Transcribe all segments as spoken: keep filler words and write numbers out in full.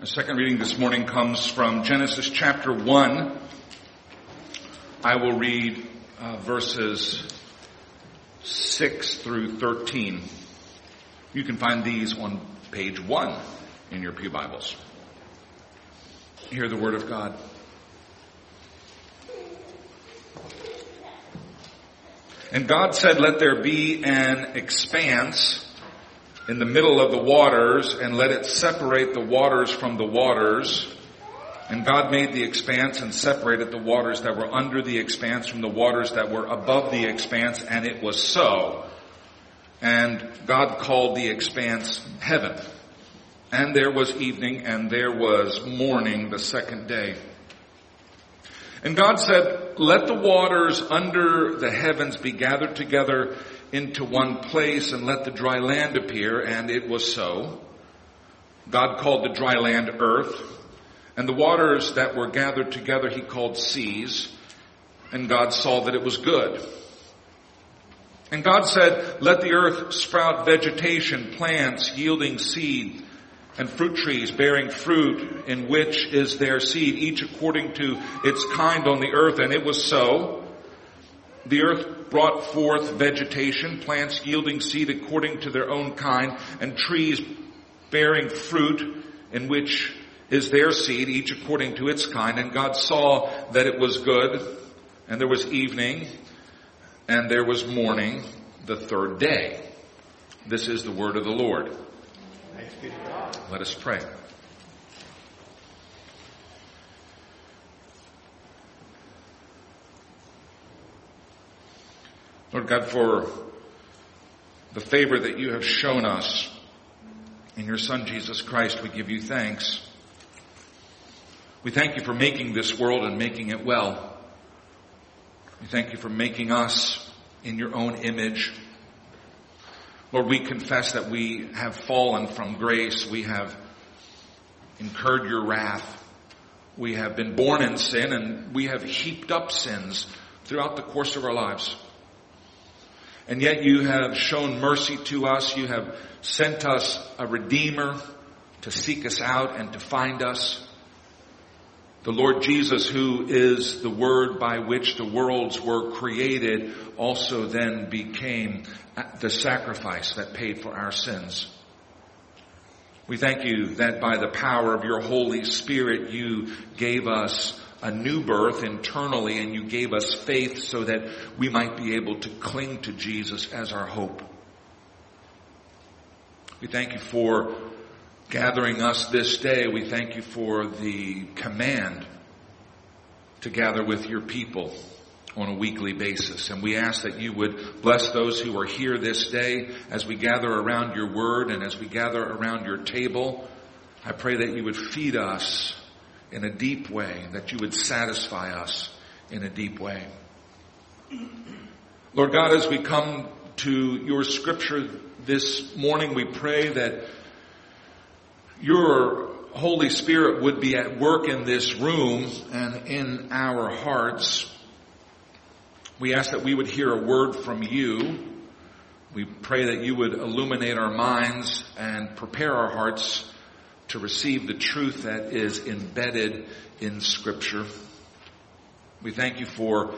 The second reading this morning comes from Genesis chapter one. I will read uh, verses six through thirteen. You can find these on page one in your pew Bibles. Hear the word of God. And God said, "Let there be an expanse in the middle of the waters, and let it separate the waters from the waters. And God made the expanse and separated the waters that were under the expanse from the waters that were above the expanse, and it was so. And God called the expanse heaven. And there was evening, and there was morning the second day. And God said, let the waters under the heavens be gathered together into one place, and let the dry land appear, and it was so. God called the dry land earth, and the waters that were gathered together he called seas, and God saw that it was good. And God said, let the earth sprout vegetation, plants yielding seed, and fruit trees bearing fruit, in which is their seed, each according to its kind on the earth, and it was so. The earth brought forth vegetation, plants yielding seed according to their own kind, and trees bearing fruit, in which is their seed, each according to its kind. And God saw that it was good, and there was evening, and there was morning the third day." This is the word of the Lord. Thanks be to God. Let us pray. Lord God, for the favor that you have shown us in your Son, Jesus Christ, we give you thanks. We thank you for making this world and making it well. We thank you for making us in your own image. Lord, we confess that we have fallen from grace. We have incurred your wrath. We have been born in sin, and we have heaped up sins throughout the course of our lives. And yet you have shown mercy to us. You have sent us a Redeemer to seek us out and to find us. The Lord Jesus, who is the Word by which the worlds were created, also then became the sacrifice that paid for our sins. We thank you that by the power of your Holy Spirit, you gave us a new birth internally, and you gave us faith so that we might be able to cling to Jesus as our hope. We thank you for gathering us this day. We thank you for the command to gather with your people on a weekly basis. And we ask that you would bless those who are here this day as we gather around your word and as we gather around your table. I pray that you would feed us in a deep way, that you would satisfy us in a deep way. Lord God, as we come to your scripture this morning, we pray that your Holy Spirit would be at work in this room and in our hearts. We ask that we would hear a word from you. We pray that you would illuminate our minds and prepare our hearts to receive the truth that is embedded in Scripture. We thank you for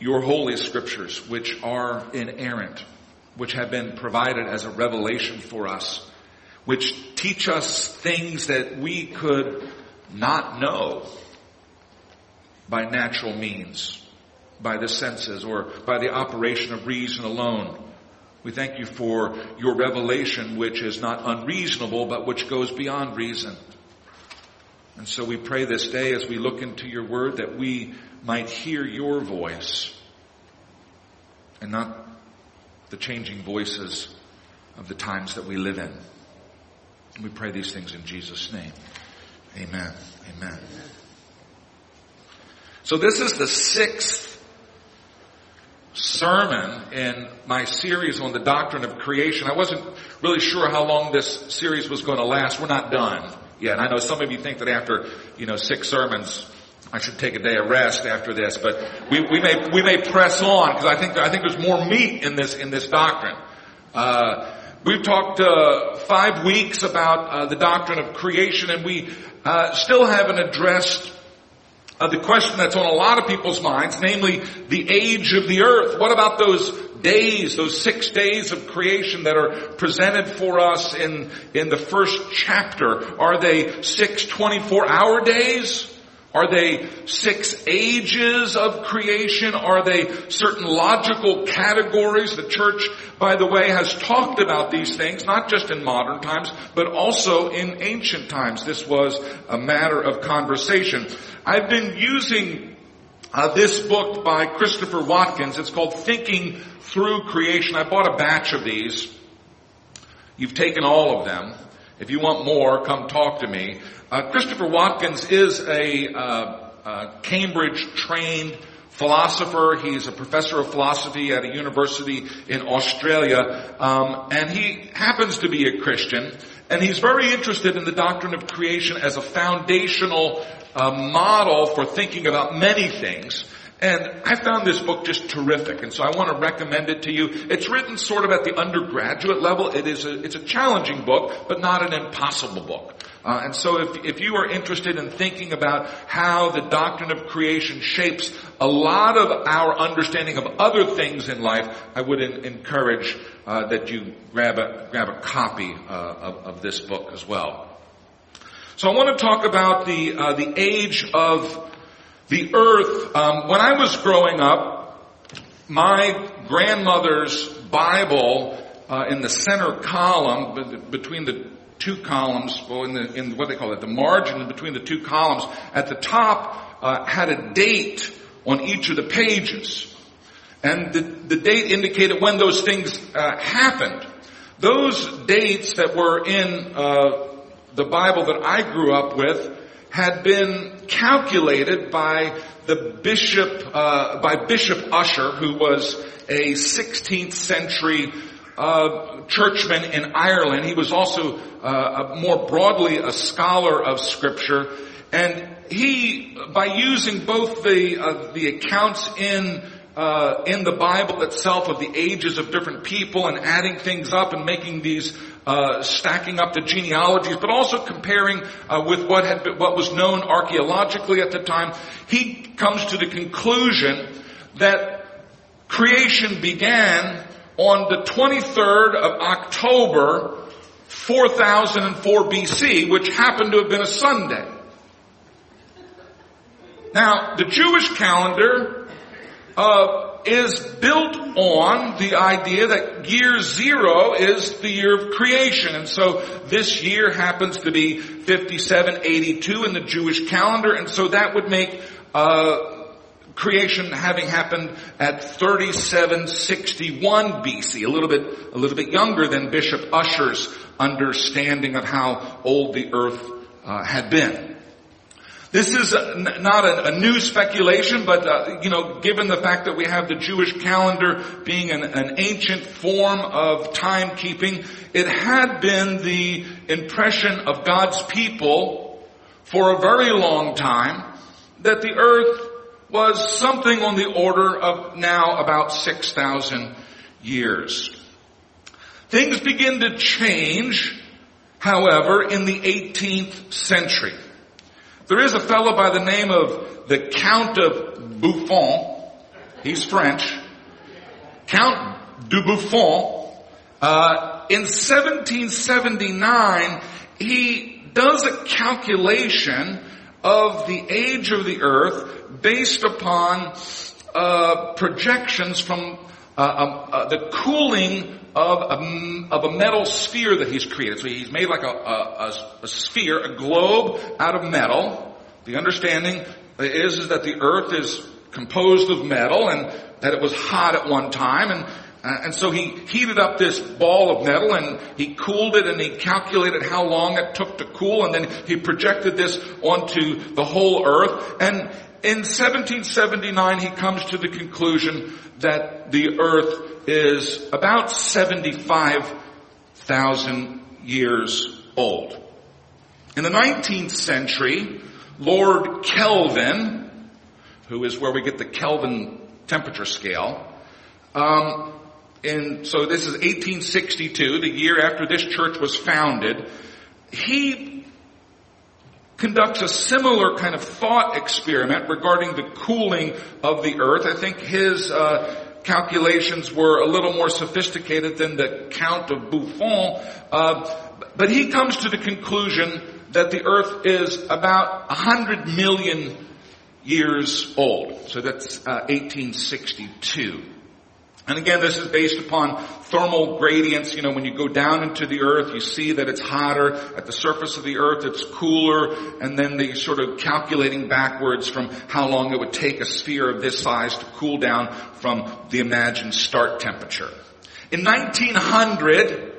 your holy Scriptures, which are inerrant, which have been provided as a revelation for us, which teach us things that we could not know by natural means, by the senses, or by the operation of reason alone. We thank you for your revelation, which is not unreasonable, but which goes beyond reason. And so we pray this day as we look into your word that we might hear your voice and not the changing voices of the times that we live in. We pray these things in Jesus' name. Amen. Amen. So this is the sixth sermon in my series on the doctrine of creation. I wasn't really sure how long this series was going to last. We're not done yet. I know some of you think that after, you know, six sermons, I should take a day of rest after this, but we, we may, we may press on because I think, I think there's more meat in this, in this doctrine. Uh, We've talked uh, five weeks about uh, the doctrine of creation, and we uh, still haven't addressed uh, the question that's on a lot of people's minds, namely the age of the earth. What about those days, those six days of creation that are presented for us in in the first chapter? Are they six twenty-four hour days? Are they six ages of creation? Are they certain logical categories? The church, by the way, has talked about these things, not just in modern times, but also in ancient times. This was a matter of conversation. I've been using uh, this book by Christopher Watkins. It's called Thinking Through Creation. I bought a batch of these. You've taken all of them. If you want more, come talk to me. Uh, Christopher Watkins is a uh, uh, Cambridge-trained philosopher. He's a professor of philosophy at a university in Australia. Um, and he happens to be a Christian. And he's very interested in the doctrine of creation as a foundational uh, model for thinking about many things. And I found this book just terrific, and so I want to recommend it to you. It's written sort of at the undergraduate level. It is a, it's a challenging book, but not an impossible book. Uh, and so if, if you are interested in thinking about how the doctrine of creation shapes a lot of our understanding of other things in life, I would in, encourage uh, that you grab a, grab a copy uh, of, of this book as well. So I want to talk about the, uh, the age of the earth. Um, when I was growing up, my grandmother's Bible uh, in the center column, between the two columns, well, in, the, in what they call it, the margin between the two columns, at the top uh, had a date on each of the pages. And the, the date indicated when those things uh, happened. Those dates that were in uh, the Bible that I grew up with had been calculated by the bishop, uh, by Bishop Usher, who was a sixteenth century uh, churchman in Ireland. He was also uh, a, more broadly a scholar of Scripture, and he, by using both the uh, the accounts in uh, in the Bible itself of the ages of different people and adding things up and making these. Uh, stacking up the genealogies, but also comparing uh, with what had been, what was known archaeologically at the time, he comes to the conclusion that creation began on the twenty-third of October, four thousand four B C, which happened to have been a Sunday. Now, the Jewish calendar uh is built on the idea that year zero is the year of creation. And so this year happens to be fifty-seven eighty-two in the Jewish calendar. And so that would make uh, creation having happened at thirty-seven sixty-one B C, a little bit, a little bit younger than Bishop Usher's understanding of how old the earth uh, had been. This is a, n- not a, a new speculation, but, uh, you know, given the fact that we have the Jewish calendar being an, an ancient form of timekeeping, it had been the impression of God's people for a very long time that the earth was something on the order of now about six thousand years. Things begin to change, however, in the eighteenth century. There is a fellow by the name of the Count of Buffon. He's French. Count de Buffon. Uh, in seventeen seventy-nine, he does a calculation of the age of the earth based upon uh, projections from uh, uh, the cooling of a, of a metal sphere that he's created. So he's made like a, a, a sphere, a globe out of metal. The understanding is, is that the earth is composed of metal and that it was hot at one time. And, uh, and so he heated up this ball of metal and he cooled it and he calculated how long it took to cool. And then he projected this onto the whole earth. And in seventeen seventy-nine, he comes to the conclusion that the earth is about seventy-five thousand years old. In the nineteenth century, Lord Kelvin, who is where we get the Kelvin temperature scale, um, and so this is eighteen sixty-two, the year after this church was founded, he conducts a similar kind of thought experiment regarding the cooling of the earth. I think his uh calculations were a little more sophisticated than the Count of Buffon, uh, but he comes to the conclusion that the earth is about one hundred million years old. So that's uh, eighteen sixty-two. And again, this is based upon thermal gradients. You know, when you go down into the earth, you see that it's hotter. At the surface of the earth, it's cooler. And then they sort of calculating backwards from how long it would take a sphere of this size to cool down from the imagined start temperature. In nineteen hundred,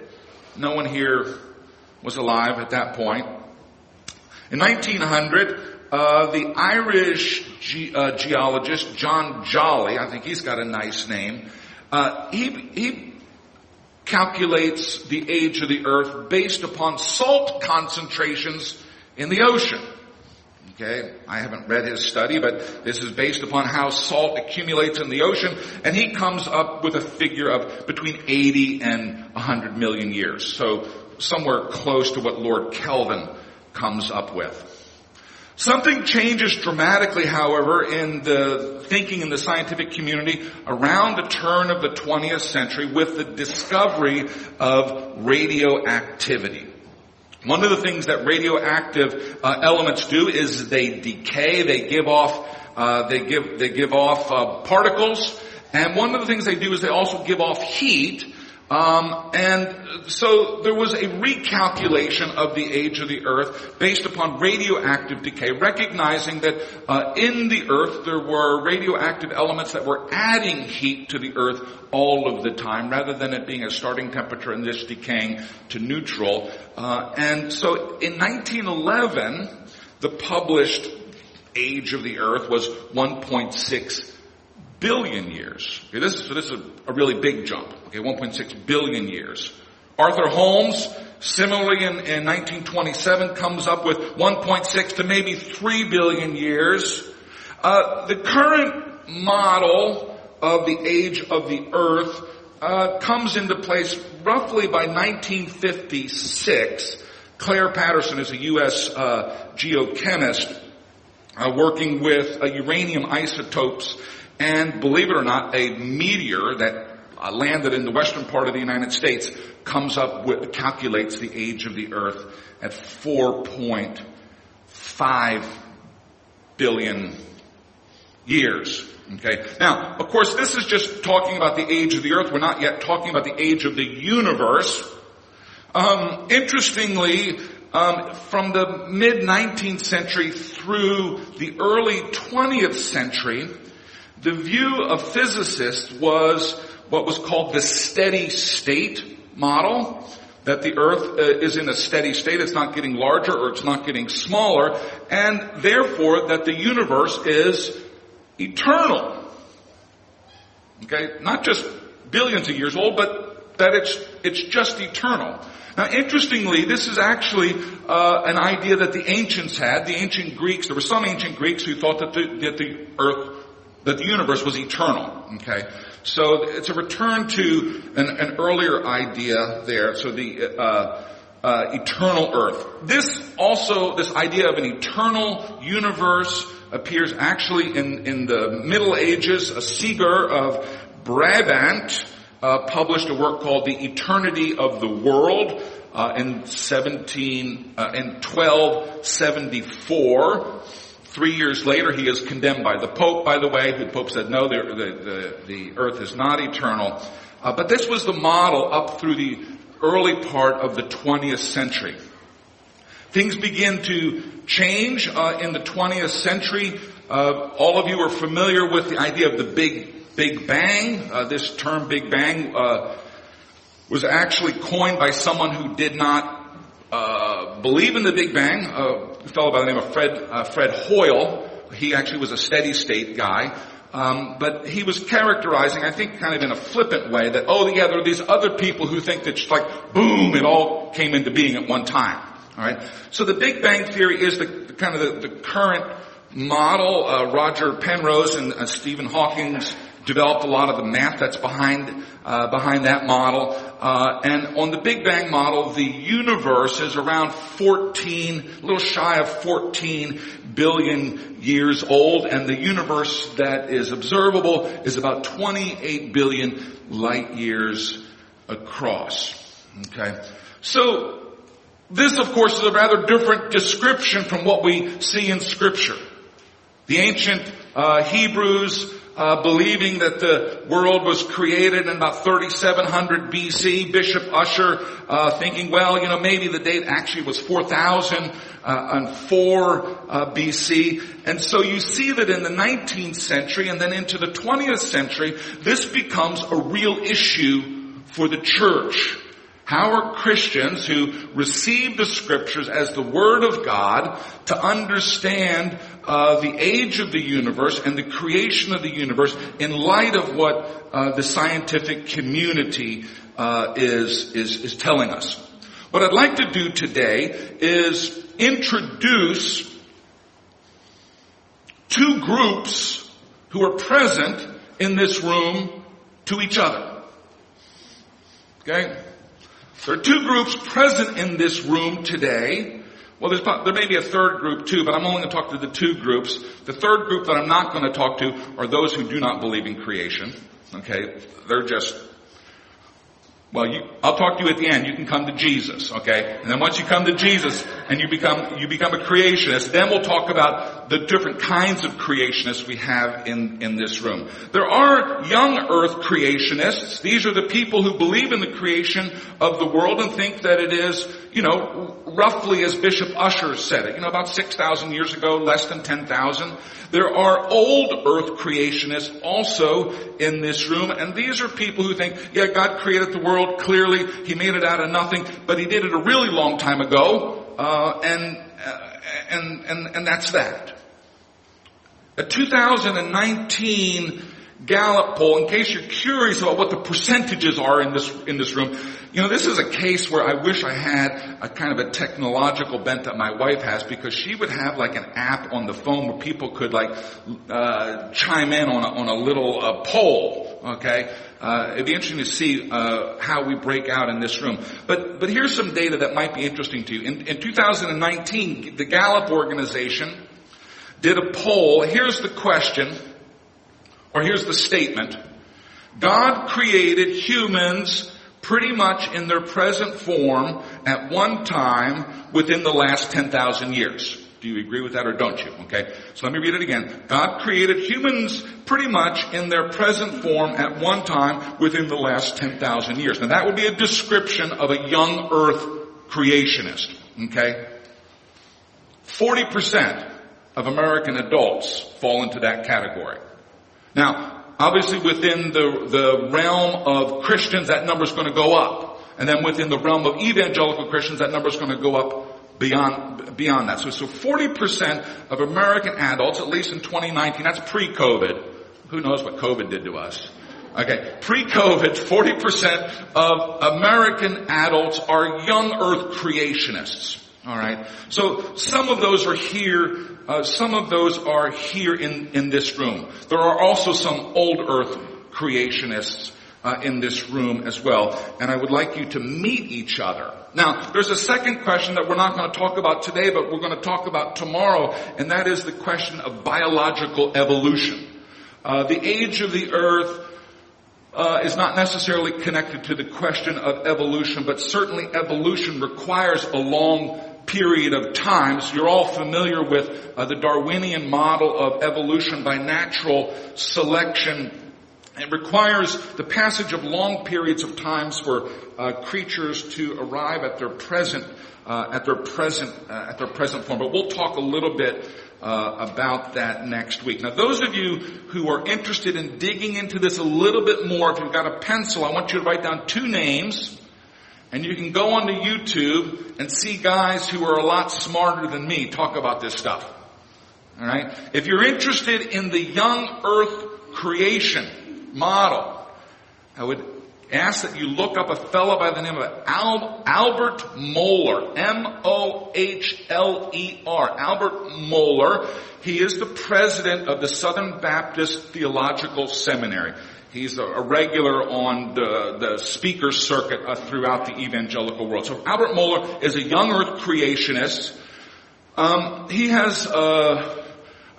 no one here was alive at that point. In nineteen hundred, uh, the Irish ge- uh, geologist John Jolly, I think he's got a nice name, Uh, he, he calculates the age of the earth based upon salt concentrations in the ocean. Okay, I haven't read his study, but this is based upon how salt accumulates in the ocean, and he comes up with a figure of between eighty and one hundred million years. So somewhere close to what Lord Kelvin comes up with. Something changes dramatically, however, in the thinking in the scientific community around the turn of the twentieth century with the discovery of radioactivity. One of the things that radioactive uh, elements do is they decay, they give off, uh, they give, they give off uh, particles, and one of the things they do is they also give off heat. Um, and so there was a recalculation of the age of the earth based upon radioactive decay, recognizing that uh, in the earth there were radioactive elements that were adding heat to the earth all of the time, rather than it being a starting temperature and this decaying to neutral. Uh, and so in nineteen eleven, the published age of the earth was one point six billion years. Okay, this is, so this is a, a really big jump. Okay, one point six billion years. Arthur Holmes, similarly in, in nineteen twenty-seven, comes up with one point six to maybe three billion years. Uh, the current model of the age of the earth uh, comes into place roughly by nineteen fifty-six. Claire Patterson is a U S uh, geochemist uh, working with uh, uranium isotopes. And believe it or not, a meteor that landed in the western part of the United States comes up with, calculates the age of the earth at four point five billion years. Okay. Now, of course, this is just talking about the age of the earth. We're not yet talking about the age of the universe. Um, interestingly, um, from the mid-nineteenth century through the early twentieth century, the view of physicists was what was called the steady state model, that the earth is in a steady state, it's not getting larger or it's not getting smaller, and therefore that the universe is eternal. Okay, not just billions of years old, but that it's it's just eternal. Now, interestingly, this is actually uh, an idea that the ancients had. The ancient Greeks, there were some ancient Greeks who thought that the, that the earth that the universe was eternal, okay? So it's a return to an, an earlier idea there, so the uh, uh, eternal earth. This also, this idea of an eternal universe appears actually in, in the Middle Ages. A Siger of Brabant uh, published a work called The Eternity of the World uh, in seventeen, uh, in twelve seventy-four. Three years later, he is condemned by the Pope, by the way. The Pope said, no, the, the, the, the earth is not eternal. Uh, but this was the model up through the early part of the twentieth century. Things begin to change uh, in the twentieth century. Uh, all of you are familiar with the idea of the Big, Big Bang. Uh, this term Big Bang uh, was actually coined by someone who did not Uh, believe in the Big Bang, uh, a fellow by the name of Fred uh, Fred Hoyle. He actually was a steady state guy, um, but he was characterizing, I think, kind of in a flippant way, that oh yeah, there are these other people who think that just like boom, it all came into being at one time. All right, so the Big Bang theory is the, the kind of the, the current model. Uh, Roger Penrose and uh, Stephen Hawking's developed a lot of the math that's behind uh, behind that model. Uh, and on the Big Bang model, the universe is around fourteen, a little shy of fourteen billion years old, and the universe that is observable is about twenty-eight billion light years across. Okay, so this, of course, is a rather different description from what we see in Scripture. The ancient uh, Hebrews, uh, believing that the world was created in about thirty-seven hundred B C, Bishop Usher uh, thinking, well, you know, maybe the date actually was four thousand four B C. And so you see that in the nineteenth century and then into the twentieth century, this becomes a real issue for the church. How are Christians who receive the Scriptures as the Word of God to understand uh, the age of the universe and the creation of the universe in light of what uh, the scientific community uh, is, is is telling us? What I'd like to do today is introduce two groups who are present in this room to each other. Okay? There are two groups present in this room today. Well, there's, there may be a third group too, but I'm only going to talk to the two groups. The third group that I'm not going to talk to are those who do not believe in creation. Okay, they're just, well, you, I'll talk to you at the end. You can come to Jesus, okay? And then once you come to Jesus and you become you become a creationist, then we'll talk about the different kinds of creationists we have in, in this room. There are young earth creationists. These are the people who believe in the creation of the world and think that it is, you know, roughly as Bishop Usher said it, you know, about six thousand years ago, less than ten thousand. There are old earth creationists also in this room, and these are people who think, yeah, God created the world. Clearly, he made it out of nothing, but he did it a really long time ago, uh, and, uh, and and and that's that. A two thousand nineteen Gallup poll, in case you're curious about what the percentages are in this in this room, you know, this is a case where I wish I had a kind of a technological bent that my wife has, because she would have like an app on the phone where people could like uh, chime in on a, on a little uh, poll. Okay, uh, it'd be interesting to see uh, how we break out in this room. But but here's some data that might be interesting to you. In, in two thousand nineteen, the Gallup organization did a poll. Here's the question. Or here's the statement. God created humans pretty much in their present form at one time within the last ten thousand years. Do you agree with that or don't you? Okay. So let me read it again. God created humans pretty much in their present form at one time within the last ten thousand years. Now that would be a description of a young earth creationist. Okay. forty percent of American adults fall into that category. Now, obviously within the, the realm of Christians, that number's going to go up. And then within the realm of evangelical Christians, that number's going to go up beyond, beyond that. So, so forty percent of American adults, at least in twenty nineteen, that's pre-COVID. Who knows what COVID did to us? Okay. Pre-COVID, forty percent of American adults are young earth creationists. All right. So some of those are here. Uh, some of those are here in, in this room. There are also some old earth creationists uh, in this room as well. And I would like you to meet each other. Now, there's a second question that we're not going to talk about today, but we're going to talk about tomorrow. And that is the question of biological evolution. Uh, the age of the earth Uh, is not necessarily connected to the question of evolution, but certainly evolution requires a long period of time. So you're all familiar with uh, the Darwinian model of evolution by natural selection. It requires the passage of long periods of times for uh, creatures to arrive at their present, uh, at their present, uh, at their present form. But we'll talk a little bit Uh, about that next week. Now, those of you who are interested in digging into this a little bit more, if you've got a pencil, I want you to write down two names, and you can go onto YouTube and see guys who are a lot smarter than me talk about this stuff. All right? If you're interested in the young earth creation model, I would ask that you look up a fellow by the name of Al- Albert Mohler, M O H L E R, Albert Mohler. He is the president of the Southern Baptist Theological Seminary. He's a regular on the, the speaker circuit uh, throughout the evangelical world. So Albert Mohler is a young earth creationist. Um, he has uh,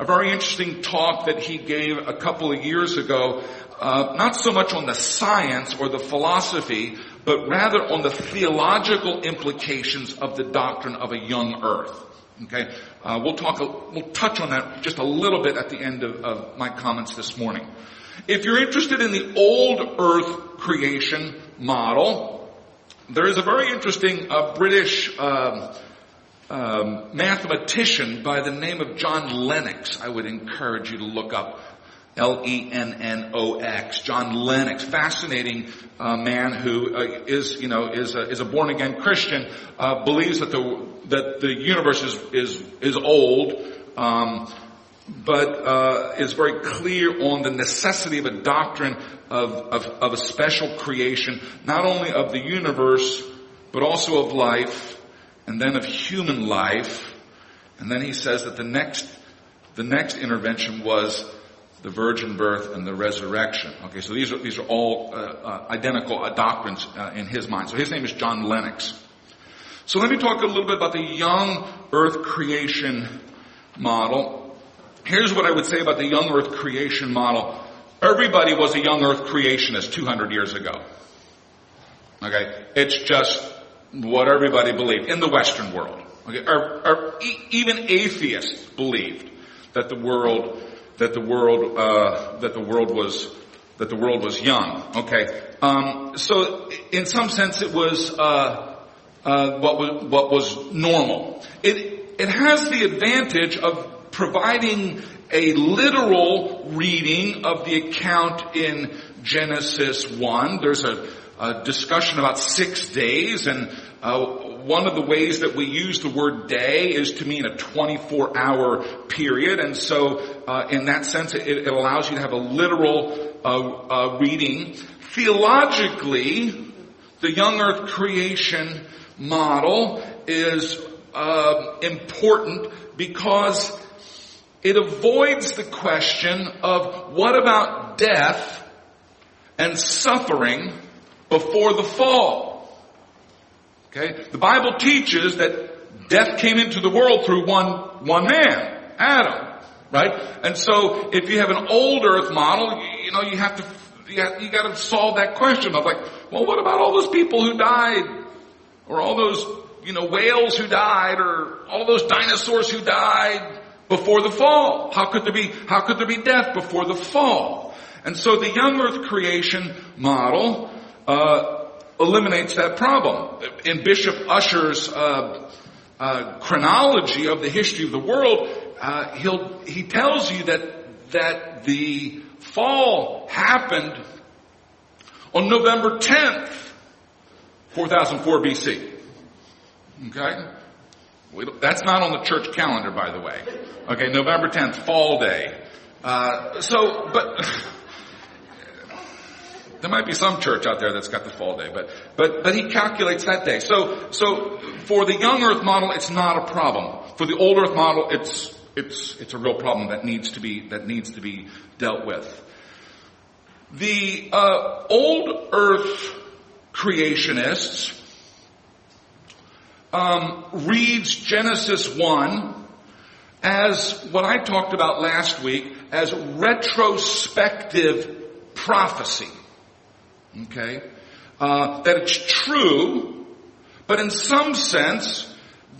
a very interesting talk that he gave a couple of years ago, uh, not so much on the science or the philosophy, but rather on the theological implications of the doctrine of a young earth. Okay, uh, we'll talk, a, we'll touch on that just a little bit at the end of, of my comments this morning. If you're interested in the old earth creation model, there is a very interesting uh, British um, um, mathematician by the name of John Lennox. I would encourage you to look up L E N N O X, John Lennox, fascinating uh, man who uh, is, you know, is a, is a born again Christian, uh, believes that the that the universe is is is old. Um, But uh, is very clear on the necessity of a doctrine of, of, of a special creation, not only of the universe, but also of life, and then of human life. And then he says that the next, the next intervention was the virgin birth and the resurrection. Okay, so these are these are all uh, uh, identical uh, doctrines uh, in his mind. So his name is John Lennox. So let me talk a little bit about the young earth creation model. Here's what I would say about the young earth creation model. Everybody was a young earth creationist two hundred years ago. Okay? It's just what everybody believed in the Western world. Okay? Or, or even atheists believed that the world, that the world, uh, that the world was, that the world was young. Okay? Um, so in some sense it was, uh, uh, what was, what was normal. It, it has the advantage of providing a literal reading of the account in Genesis one. There's a, a discussion about six days, and uh, one of the ways that we use the word day is to mean a twenty-four hour period, and so uh, in that sense it, it allows you to have a literal uh, uh, reading. Theologically, the young earth creation model is uh, important because it avoids the question of what about death and suffering before the fall? Okay? The Bible teaches that death came into the world through one, one man, Adam, right? And so if you have an old earth model, you, you know, you have to, you, have, you gotta solve that question of like, well, what about all those people who died? Or all those, you know, whales who died? Or all those dinosaurs who died before the fall? How could there be, how could there be death before the fall? And so the young earth creation model, uh, eliminates that problem. In Bishop Usher's, uh, uh, chronology of the history of the world, uh, he'll, he tells you that, that the fall happened on November tenth, four thousand four B C. Okay? We, that's not on the church calendar, by the way. Okay, November tenth, fall day. Uh, so, but, there might be some church out there that's got the fall day, but, but, but he calculates that day. So, so, for the young earth model, it's not a problem. For the old earth model, it's, it's, it's a real problem that needs to be, that needs to be dealt with. The, uh, old earth creationists, Um, reads Genesis one as what I talked about last week as retrospective prophecy. Okay? Uh, that it's true, but in some sense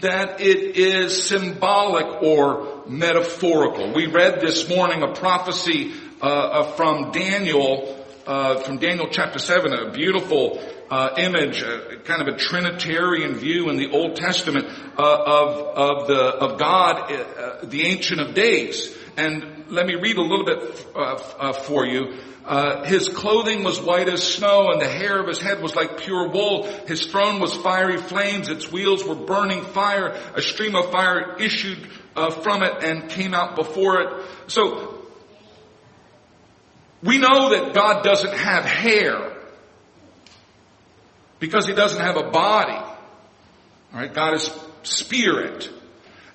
that it is symbolic or metaphorical. We read this morning a prophecy uh, uh, from Daniel, uh, from Daniel chapter seven, a beautiful Uh, image, uh, kind of a Trinitarian view in the Old Testament uh, of of the of God, uh, the Ancient of Days. And let me read a little bit uh, uh, for you. Uh, his clothing was white as snow, and the hair of his head was like pure wool. His throne was fiery flames; its wheels were burning fire. A stream of fire issued uh, from it and came out before it. So we know that God doesn't have hair. because he doesn't have a body. All right, God is spirit.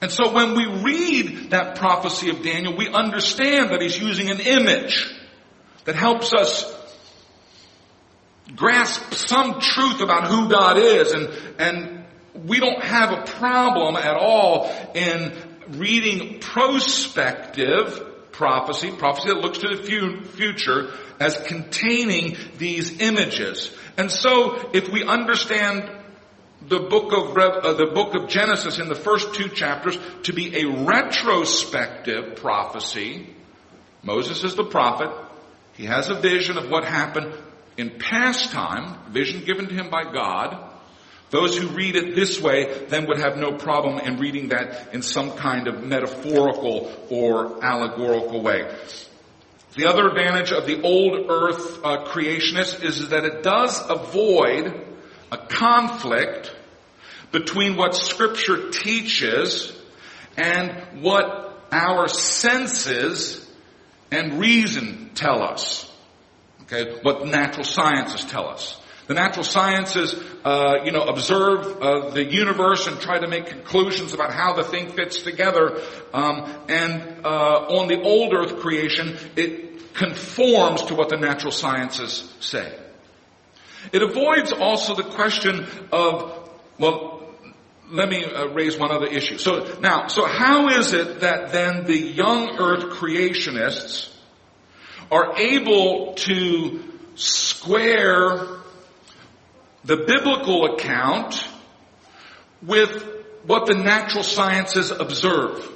And so when we read that prophecy of Daniel, we understand that he's using an image that helps us grasp some truth about who God is. And, and we don't have a problem at all in reading prospective prophecy, prophecy that looks to the future, as containing these images. And so if we understand the book of uh, the book of Genesis in the first two chapters to be a retrospective prophecy, Moses is the prophet. He has a vision of what happened in past time, vision given to him by God. Those who read it this way then would have no problem in reading that in some kind of metaphorical or allegorical way. The other advantage of the old earth uh, creationist is that it does avoid a conflict between what Scripture teaches and what our senses and reason tell us. Okay, what natural sciences tell us. The natural sciences, uh, you know, observe uh, the universe and try to make conclusions about how the thing fits together. Um, and uh, on the old earth creation, it conforms to what the natural sciences say. It avoids also the question of, well, let me uh, raise one other issue. So now, so how is it that then the young earth creationists are able to square the biblical account with what the natural sciences observe?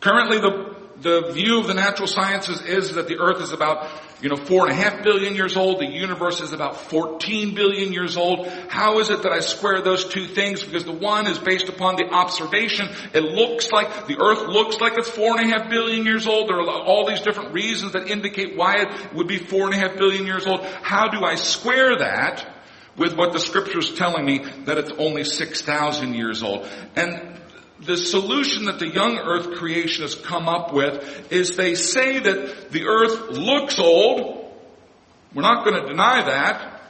Currently, the the view of the natural sciences is that the earth is about, you know, four and a half billion years old. The universe is about fourteen billion years old. How is it that I square those two things? Because the one is based upon the observation. It looks like, the earth looks like it's four and a half billion years old. There are all these different reasons that indicate why it would be four and a half billion years old. How do I square that with what the Scripture is telling me that it's only six thousand years old? And the solution that the young earth creationists come up with is they say that the earth looks old. We're not going to deny that.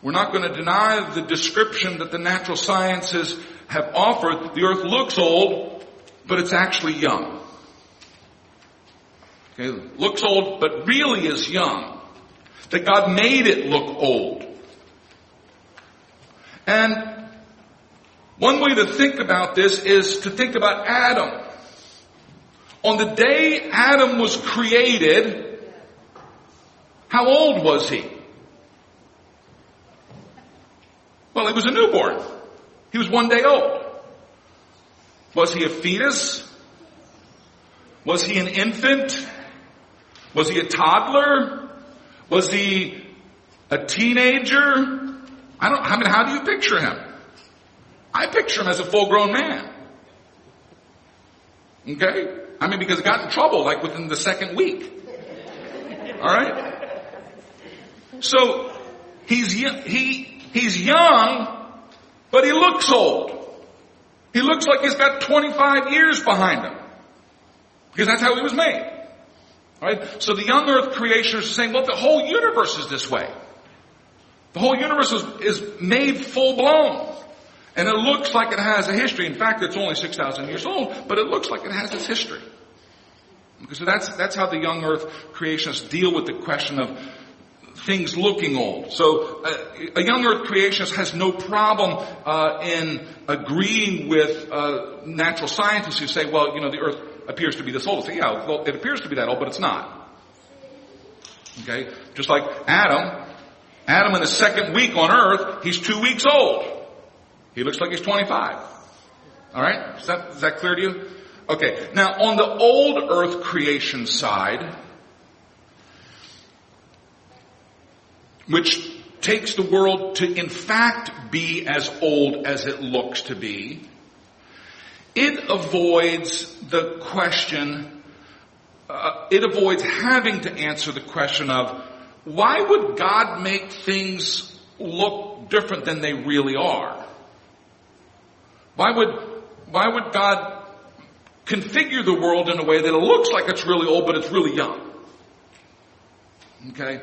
We're not going to deny the description that the natural sciences have offered. The earth looks old, but it's actually young. Okay, looks old, but really is young. That God made it look old. And one way to think about this is to think about Adam. On the day Adam was created, how old was he? Well, he was a newborn. He was one day old. Was he a fetus? Was he an infant? Was he a toddler? Was he a teenager? I don't, I mean, how do you picture him? I picture him as a full-grown man. Okay? I mean, because he got in trouble, like, within the second week. All right? So, he's he he's young, but he looks old. He looks like he's got twenty-five years behind him. Because that's how he was made. All right? So the young earth creationists are saying, well, the whole universe is this way. The whole universe is, is made full-blown. And it looks like it has a history. In fact, it's only six thousand years old, but it looks like it has its history. So that's that's how the young earth creationists deal with the question of things looking old. So uh, a young earth creationist has no problem uh, in agreeing with uh, natural scientists who say, well, you know, the earth appears to be this old. Say, yeah, well, it appears to be that old, but it's not. Okay? Just like Adam. Adam in the second week on earth, he's two weeks old. He looks like he's twenty-five. All right? Is that, is that clear to you? Okay. Now, on the old earth creation side, which takes the world to, in fact, be as old as it looks to be, it avoids the question, uh, it avoids having to answer the question of, why would God make things look different than they really are? Why would, why would God configure the world in a way that it looks like it's really old, but it's really young? Okay?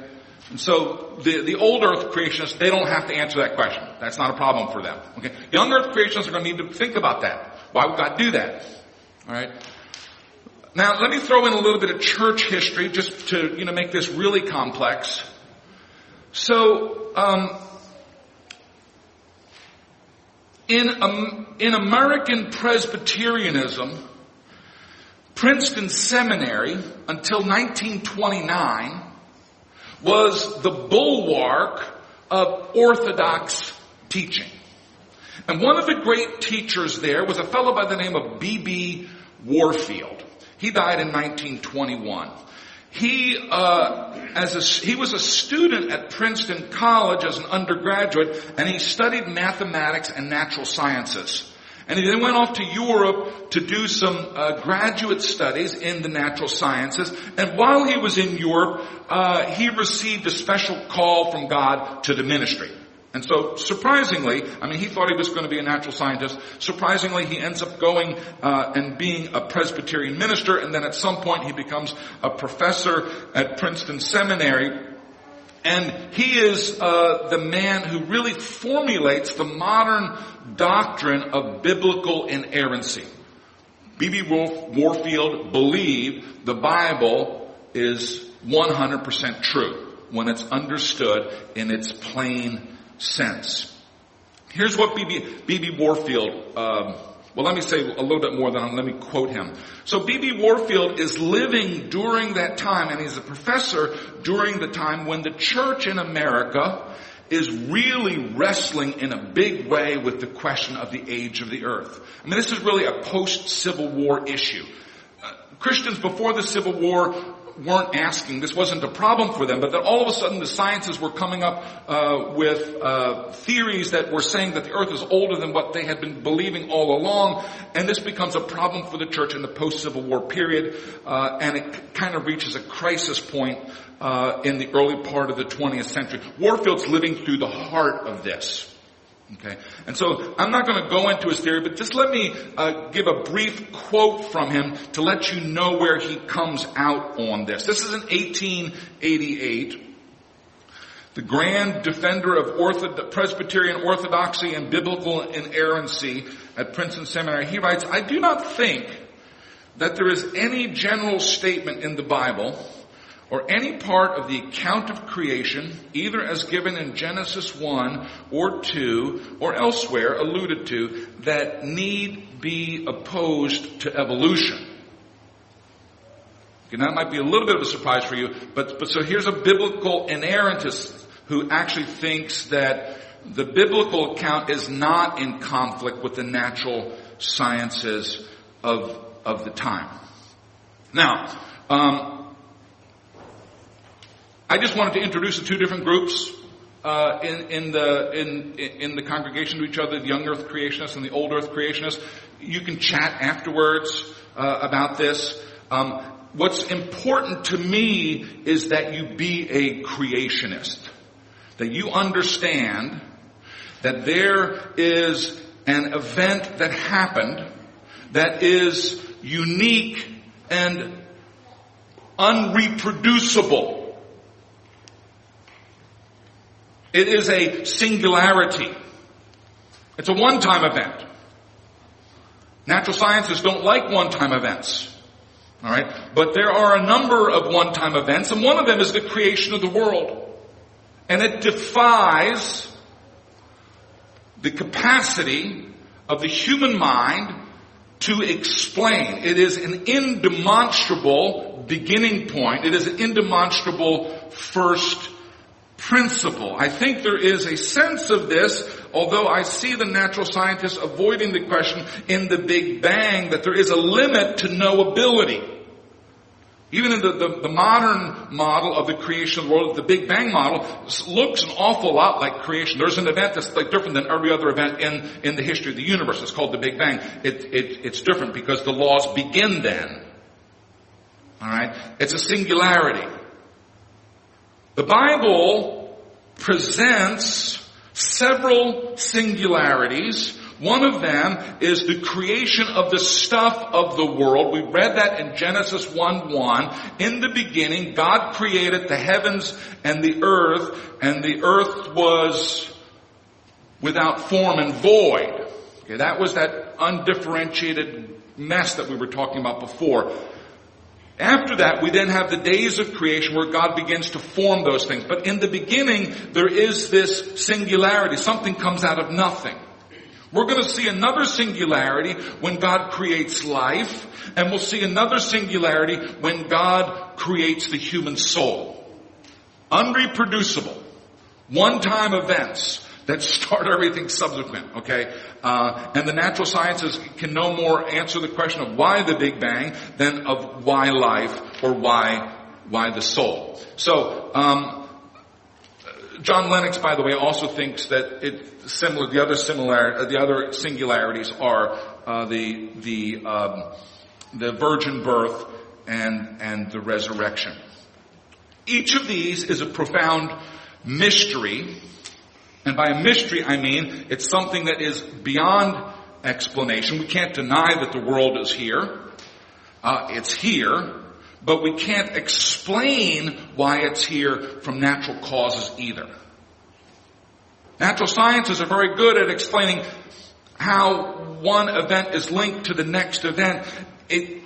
And so the, the old earth creationists, they don't have to answer that question. That's not a problem for them. Okay? Young earth creationists are going to need to think about that. Why would God do that? All right. Now, let me throw in a little bit of church history just to, you know, make this really complex. So, um, in, um, in American Presbyterianism, Princeton Seminary, until nineteen twenty-nine, was the bulwark of Orthodox teaching. And one of the great teachers there was a fellow by the name of B B Warfield. He died in nineteen twenty-one. He, uh, as a, he was a student at Princeton College as an undergraduate, and he studied mathematics and natural sciences. And he then went off to Europe to do some uh, graduate studies in the natural sciences. And while he was in Europe, uh, he received a special call from God to the ministry. And so, surprisingly, I mean, he thought he was going to be a natural scientist. Surprisingly, he ends up going uh, and being a Presbyterian minister. And then at some point, he becomes a professor at Princeton Seminary. And he is uh, the man who really formulates the modern doctrine of biblical inerrancy. B B. Warfield believed the Bible is one hundred percent true when it's understood in its plain sense. Here's what B B. Warfield... Um, Well, let me say a little bit more than I'm, let me quote him. So B B. Warfield is living during that time, and he's a professor during the time when the church in America is really wrestling in a big way with the question of the age of the earth. I mean, this is really a post-Civil War issue. Uh, Christians before the Civil War weren't asking. This wasn't a problem for them, but then all of a sudden the sciences were coming up uh, with uh, theories that were saying that the earth is older than what they had been believing all along, and this becomes a problem for the church in the post-Civil War period, uh, and it kind of reaches a crisis point uh, in the early part of the twentieth century. Warfield's living through the heart of this. Okay, and so I'm not going to go into his theory, but just let me uh, give a brief quote from him to let you know where he comes out on this. This is in eighteen eighty-eight. The grand defender of ortho- Presbyterian orthodoxy and biblical inerrancy at Princeton Seminary, he writes, "I do not think that there is any general statement in the Bible or any part of the account of creation, either as given in Genesis one or two or elsewhere alluded to, that need be opposed to evolution." Okay, now that might be a little bit of a surprise for you, but, but so here's a biblical inerrantist who actually thinks that the biblical account is not in conflict with the natural sciences of, of the time. Now, um, I just wanted to introduce the two different groups uh, in, in the in in the congregation to each other: the young earth creationists and the old earth creationists. You can chat afterwards uh, about this. Um, what's important to me is that you be a creationist, that you understand that there is an event that happened that is unique and unreproducible. It is a singularity. It's a one-time event. Natural sciences don't like one-time events. All right? But there are a number of one-time events, and one of them is the creation of the world. And it defies the capacity of the human mind to explain. It is an indemonstrable beginning point. It is an indemonstrable first principle. I think there is a sense of this, although I see the natural scientists avoiding the question in the Big Bang, that there is a limit to knowability. Even in the, the, the modern model of the creation of the world, the Big Bang model looks an awful lot like creation. There's an event that's like different than every other event in, in the history of the universe. It's called the Big Bang. It, it, it's different because the laws begin then. Alright? It's a singularity. The Bible presents several singularities One of them is the creation of the stuff of the world. We read that in Genesis one one. In the beginning, God created the heavens and the earth, and the earth was without form and void. Okay, that was that undifferentiated mess that we were talking about before. After that, we then have the days of creation where God begins to form those things. But in the beginning, there is this singularity. Something comes out of nothing. We're going to see another singularity when God creates life, and we'll see another singularity when God creates the human soul. Unreproducible, one-time events that start everything subsequent, okay? Uh, and the natural sciences can no more answer the question of why the Big Bang than of why life or why why the soul. So, um, John Lennox, by the way, also thinks that it similar. The other similar, uh, the other singularities are uh, the the um, the virgin birth and and the resurrection. Each of these is a profound mystery. And by a mystery, I mean it's something that is beyond explanation. We can't deny that the world is here. Uh, it's here. But we can't explain why it's here from natural causes either. Natural sciences are very good at explaining how one event is linked to the next event. It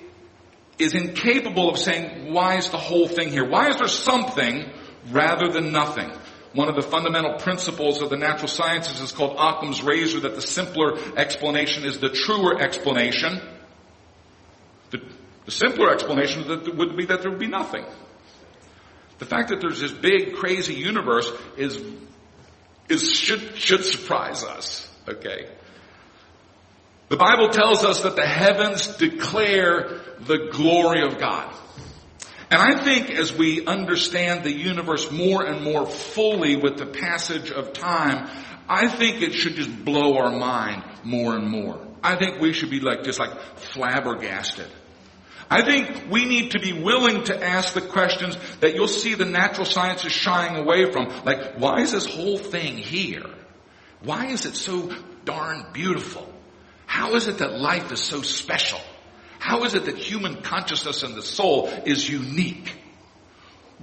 is incapable of saying, why is the whole thing here? Why is there something rather than nothing? One of the fundamental principles of the natural sciences is called Occam's razor, that the simpler explanation is the truer explanation. The, the simpler explanation that would be that there would be nothing. The fact that there's this big, crazy universe is, is should, should surprise us. Okay. The Bible tells us that the heavens declare the glory of God. And I think as we understand the universe more and more fully with the passage of time, I think it should just blow our mind more and more. I think we should be like, just like flabbergasted. I think we need to be willing to ask the questions that you'll see the natural sciences shying away from. Like, why is this whole thing here? Why is it so darn beautiful? How is it that life is so special? How is it that human consciousness and the soul is unique?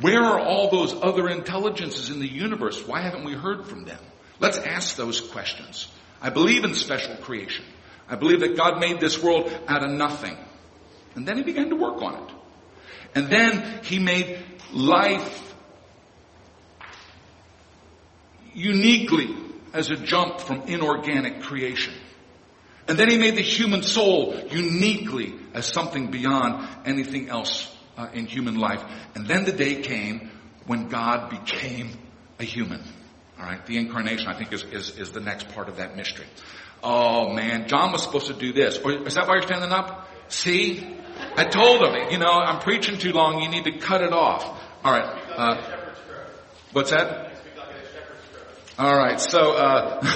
Where are all those other intelligences in the universe? Why haven't we heard from them? Let's ask those questions. I believe in special creation. I believe that God made this world out of nothing. And then he began to work on it. And then he made life uniquely as a jump from inorganic creation. And then he made the human soul uniquely as something beyond anything else uh, in human life. And then the day came when God became a human. All right, the incarnation, I think, is, is, is the next part of that mystery. Oh, man, John was supposed to do this. Or, is that why you're standing up? See? I told him, you know, I'm preaching too long. You need to cut it off. All right. Uh, what's that? All right, so... Uh,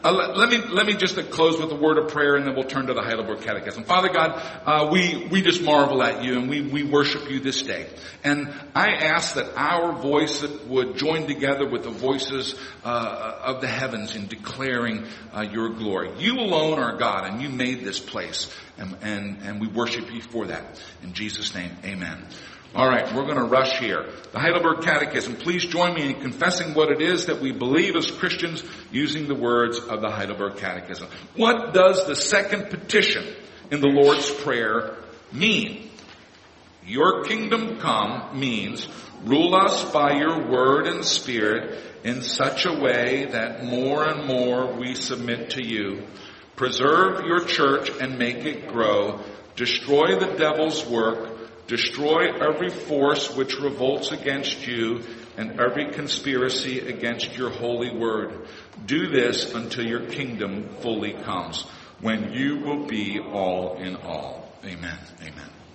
Uh, let, let me let me just close with a word of prayer, and then we'll turn to the Heidelberg Catechism. Father God, uh, we we just marvel at you, and we we worship you this day. And I ask that our voice would join together with the voices uh, of the heavens in declaring uh, your glory. You alone are God, and you made this place, and and and we worship you for that. In Jesus' name, amen. All right, we're going to rush here. The Heidelberg Catechism. Please join me in confessing what it is that we believe as Christians using the words of the Heidelberg Catechism. What does the second petition in the Lord's Prayer mean? Your kingdom come means rule us by your word and spirit in such a way that more and more we submit to you. Preserve your church and make it grow. Destroy the devil's work. Destroy every force which revolts against you and every conspiracy against your holy word. Do this until your kingdom fully comes, when you will be all in all. Amen. Amen.